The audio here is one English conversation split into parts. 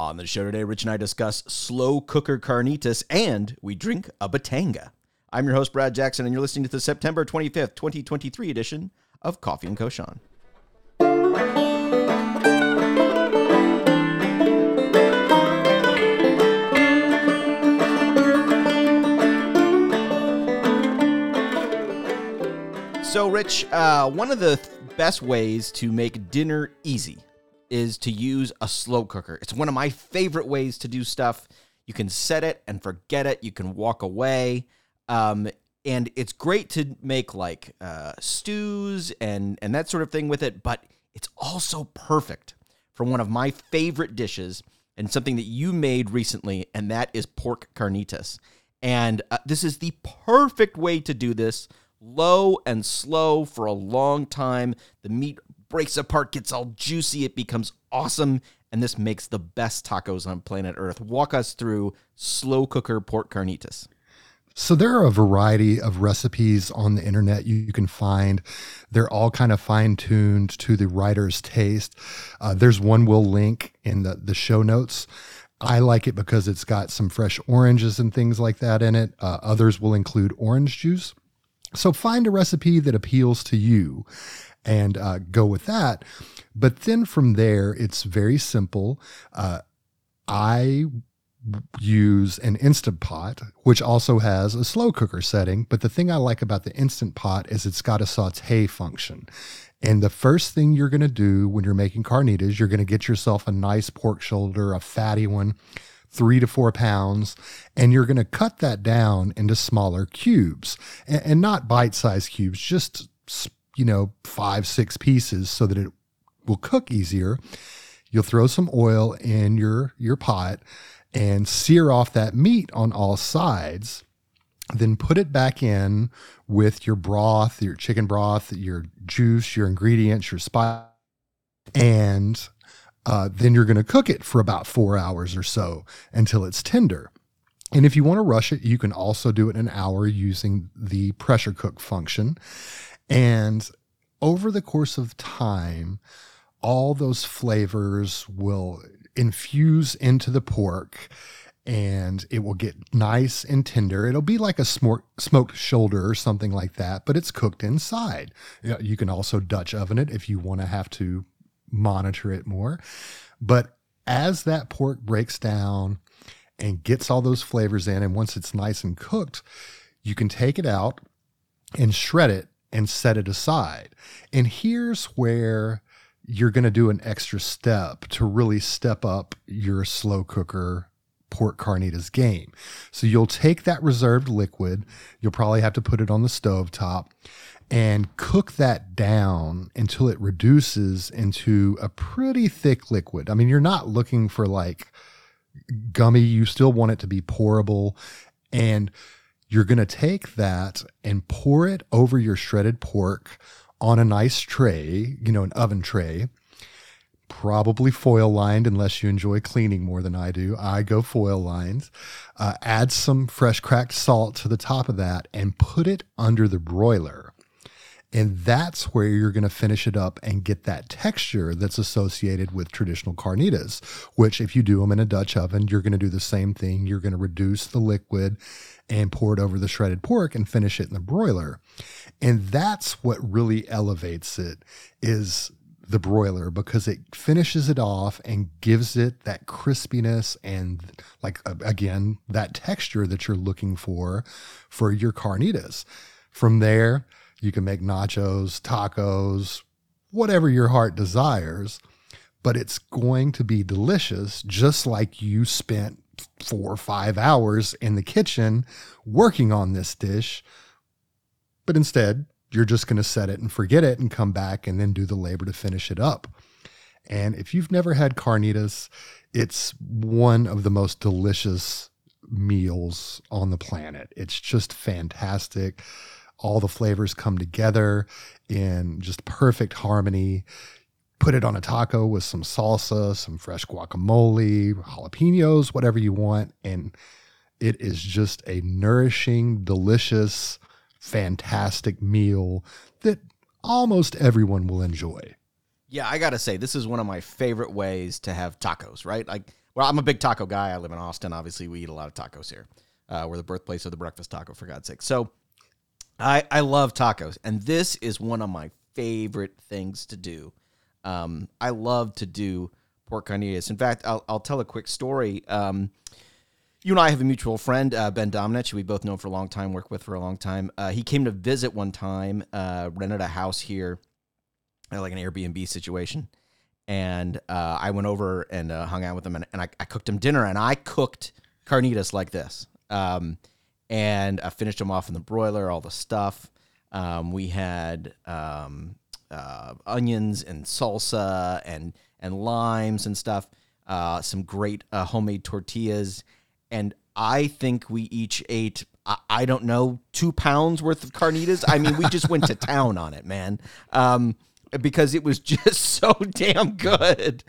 On the show today, Rich and I discuss slow cooker carnitas, and we drink a Batanga. I'm your host, Brad Jackson, and you're listening to the September 25th, 2023 edition of Coffee and Cochon. So, Rich, one of the best ways to make dinner easy is to use a slow cooker. It's one of my favorite ways to do stuff. You can set it and forget it. You can walk away. And it's great to make like stews and that sort of thing with it, but it's also perfect for one of my favorite dishes and something that you made recently, and that is pork carnitas. And this is the perfect way to do this. Low and slow for a long time. The meat breaks apart, gets all juicy, it becomes awesome, and this makes the best tacos on planet Earth. Walk us through slow cooker pork carnitas. So there are a variety of recipes on the internet you can find. They're all kind of fine-tuned to the writer's taste. There's one we'll link in the show notes. I like it because it's got some fresh oranges and things like that in it. Others will include orange juice. So find a recipe that appeals to you and go with that. But then from there, it's very simple. I use an Instant Pot, which also has a slow cooker setting. But the thing I like about the Instant Pot is it's got a saute function. And the first thing you're going to do when you're making carnitas, you're going to get yourself a nice pork shoulder, a fatty one, 3 to 4 pounds, and you're going to cut that down into smaller cubes and not bite-sized cubes, just, you know, 5-6 pieces so that it will cook easier. You'll throw some oil in your pot and sear off that meat on all sides. Then put it back in with your broth, your chicken broth, your juice, your ingredients, your spice, and then you're going to cook it for about 4 hours or so until it's tender. And if you want to rush it, you can also do it in an hour using the pressure cook function. And over the course of time, all those flavors will infuse into the pork and it will get nice and tender. It'll be like a smoked shoulder or something like that, but it's cooked inside. You can also Dutch oven it if you want to have to monitor it more. But as that pork breaks down and gets all those flavors in, and once it's nice and cooked, you can take it out and shred it and set it aside. And here's where you're going to do an extra step to really step up your slow cooker pork carnitas game. So you'll take that reserved liquid, you'll probably have to put it on the stovetop, and cook that down until it reduces into a pretty thick liquid. I mean, you're not looking for like gummy. You still want it to be pourable. And you're going to take that and pour it over your shredded pork on a nice tray, you know, an oven tray, probably foil lined unless you enjoy cleaning more than I do. I go foil lined. Add some fresh cracked salt to the top of that and put it under the broiler. And that's where you're going to finish it up and get that texture that's associated with traditional carnitas, which if you do them in a Dutch oven, you're going to do the same thing. You're going to reduce the liquid and pour it over the shredded pork and finish it in the broiler. And that's what really elevates it, is the broiler, because it finishes it off and gives it that crispiness and, like, again, that texture that you're looking for your carnitas. From there, you can make nachos, tacos, whatever your heart desires, but it's going to be delicious, just like you spent 4 or 5 hours in the kitchen working on this dish. But instead, you're just going to set it and forget it and come back and then do the labor to finish it up. And if you've never had carnitas, it's one of the most delicious meals on the planet. It's just fantastic. All the flavors come together in just perfect harmony. Put it on a taco with some salsa, some fresh guacamole, jalapenos, whatever you want. And it is just a nourishing, delicious, fantastic meal that almost everyone will enjoy. Yeah, I got to say, this is one of my favorite ways to have tacos, right? Like, well, I'm a big taco guy. I live in Austin. Obviously, we eat a lot of tacos here. We're the birthplace of the breakfast taco, for God's sake. So I love tacos, and this is one of my favorite things to do. I love to do pork carnitas. In fact, I'll tell a quick story. You and I have a mutual friend, Ben Dominic, who we both know for a long time, worked with for a long time. He came to visit one time, rented a house here, like an Airbnb situation. And I went over and hung out with him, and I cooked him dinner, and I cooked carnitas like this. And I finished them off in the broiler, all the stuff. We had onions and salsa and limes and stuff, some great homemade tortillas. And I think we each ate, I don't know, 2 pounds worth of carnitas. I mean, we just went to town on it, man. Because it was just so damn good.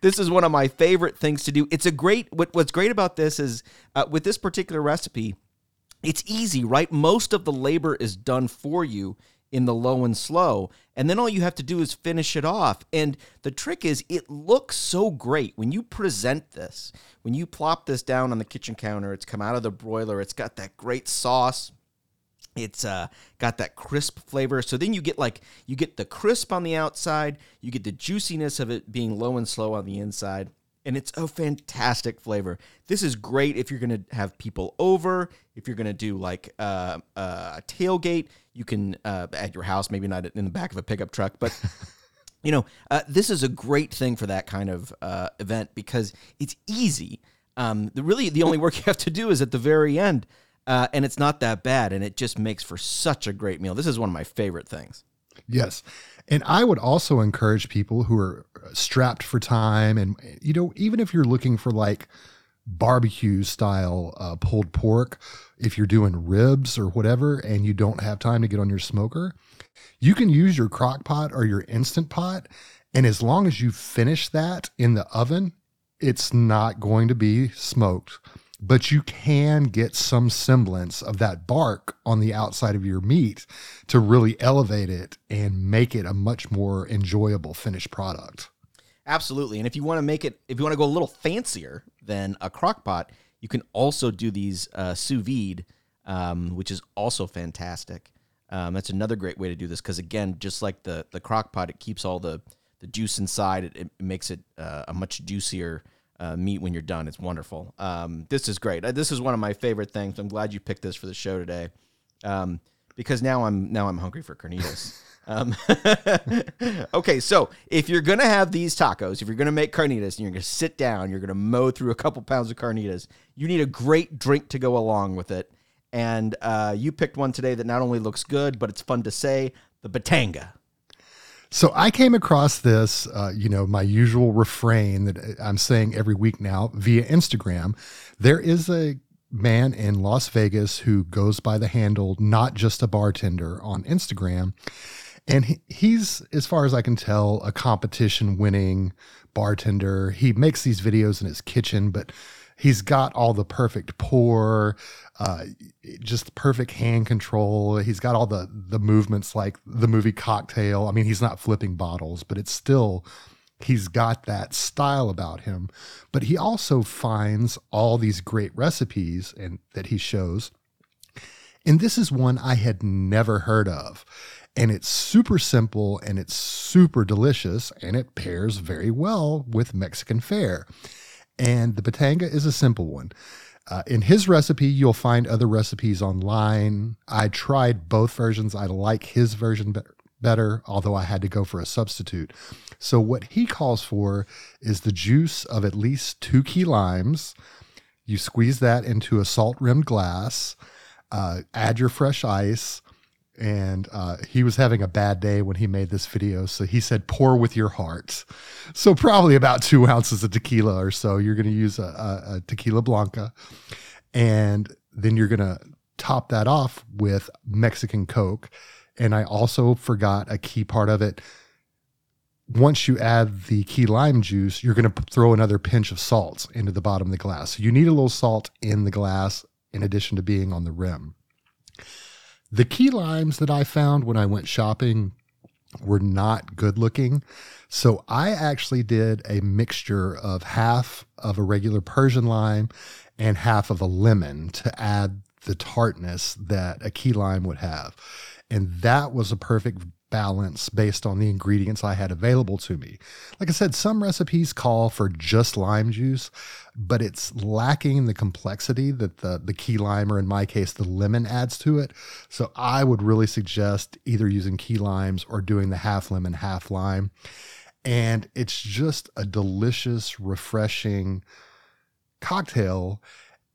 This is one of my favorite things to do. It's a great, what's great about this is with this particular recipe, it's easy, right? Most of the labor is done for you in the low and slow. And then all you have to do is finish it off. And the trick is it looks so great. When you present this, when you plop this down on the kitchen counter, it's come out of the broiler. It's got that great sauce. It's got that crisp flavor. So then you get the crisp on the outside. You get the juiciness of it being low and slow on the inside. And it's a fantastic flavor. This is great if you're going to have people over, if you're going to do like a tailgate. You can at your house, maybe not in the back of a pickup truck, but you know, this is a great thing for that kind of event because it's easy. The only work you have to do is at the very end. And it's not that bad, and it just makes for such a great meal. This is one of my favorite things. Yes. And I would also encourage people who are strapped for time and, you know, even if you're looking for like barbecue style pulled pork, if you're doing ribs or whatever, and you don't have time to get on your smoker, you can use your crock pot or your instant pot. And as long as you finish that in the oven, it's not going to be smoked. But you can get some semblance of that bark on the outside of your meat to really elevate it and make it a much more enjoyable finished product. Absolutely. And if you want to make it, if you want to go a little fancier than a crock pot, you can also do these sous vide, which is also fantastic. That's another great way to do this because, again, just like the crock pot, it keeps all the juice inside. It makes it a much juicier meat when you're done. It's wonderful. This is great. This is one of my favorite things. I'm glad you picked this for the show today, because now I'm hungry for carnitas. Okay, so if you're gonna have these tacos, if you're gonna make carnitas, and you're gonna sit down, you're gonna mow through a couple pounds of carnitas. You need a great drink to go along with it, and you picked one today that not only looks good but it's fun to say, the Batanga. So I came across this, you know, my usual refrain that I'm saying every week now via Instagram. There is a man in Las Vegas who goes by the handle, Not Just a Bartender, on Instagram. And he's, as far as I can tell, a competition winning bartender. He makes these videos in his kitchen, but he's got all the perfect pour, just perfect hand control. He's got all the movements like the movie Cocktail. I mean, he's not flipping bottles, but it's still, he's got that style about him. But he also finds all these great recipes and that he shows. And this is one I had never heard of. And it's super simple and it's super delicious and it pairs very well with Mexican fare. And the Batanga is a simple one. In his recipe, you'll find other recipes online. I tried both versions. I like his version better, although I had to go for a substitute. So what he calls for is the juice of at least 2 key limes. You squeeze that into a salt-rimmed glass, add your fresh ice, and he was having a bad day when he made this video, so he said, pour with your heart. So probably about 2 ounces of tequila or so. You're going to use a tequila blanca, and then you're going to top that off with Mexican Coke. And I also forgot a key part of it. Once you add the key lime juice, you're going to throw another pinch of salt into the bottom of the glass. So you need a little salt in the glass in addition to being on the rim. The key limes that I found when I went shopping were not good looking. So I actually did a mixture of half of a regular Persian lime and half of a lemon to add the tartness that a key lime would have. And that was a perfect balance based on the ingredients I had available to me. Like I said, some recipes call for just lime juice, but it's lacking the complexity that the key lime, or in my case, the lemon, adds to it. So I would really suggest either using key limes or doing the half lemon, half lime. And it's just a delicious, refreshing cocktail.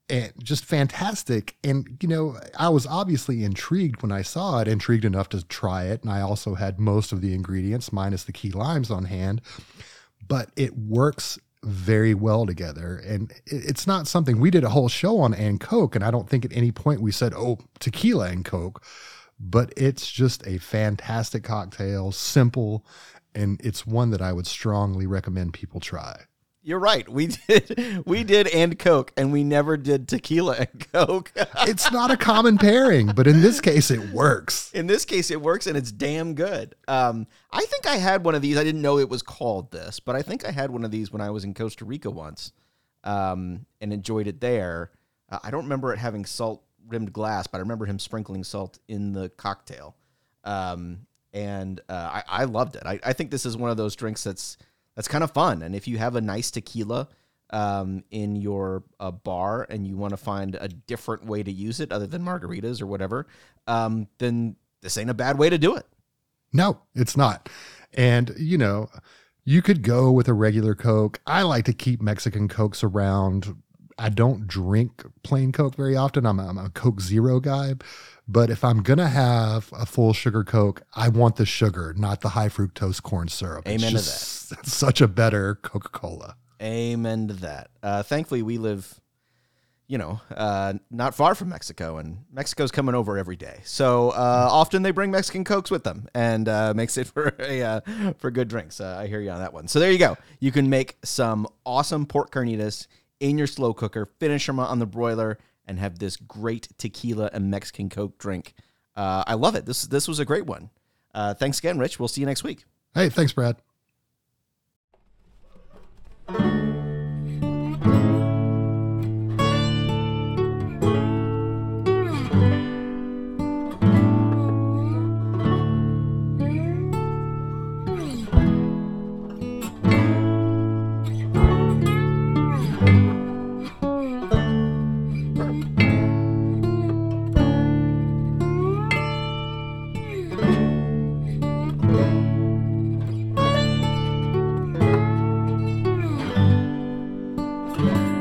And just fantastic. And, you know, I was obviously intrigued when I saw it, intrigued enough to try it. And I also had most of the ingredients minus the key limes on hand, but it works very well together. And it's not something — we did a whole show on and Coke, and I don't think at any point we said, oh, tequila and Coke, but it's just a fantastic cocktail, simple. And it's one that I would strongly recommend people try. You're right. We did and Coke, and we never did tequila and Coke. It's not a common pairing, but in this case, it works. In this case, it works, and it's damn good. I think I had one of these. I didn't know it was called this, but I think I had one of these when I was in Costa Rica once, and enjoyed it there. I don't remember it having salt-rimmed glass, but I remember him sprinkling salt in the cocktail, and I loved it. I think this is one of those drinks that's kind of fun. And if you have a nice tequila in your bar and you want to find a different way to use it other than margaritas or whatever, then this ain't a bad way to do it. No, it's not. And, you know, you could go with a regular Coke. I like to keep Mexican Cokes around. I don't drink plain Coke very often. I'm a Coke Zero guy. But if I'm going to have a full sugar Coke, I want the sugar, not the high fructose corn syrup. Amen to that. It's such a better Coca-Cola. Amen to that. Thankfully, we live, you know, not far from Mexico, and Mexico's coming over every day. So often they bring Mexican Cokes with them, and makes it for good drinks. I hear you on that one. So there you go. You can make some awesome pork carnitas in your slow cooker, finish them on the broiler, and have this great tequila and Mexican Coke drink. I love it. This was a great one. Thanks again, Rich. We'll see you next week. Hey, thanks, Brad. Yeah.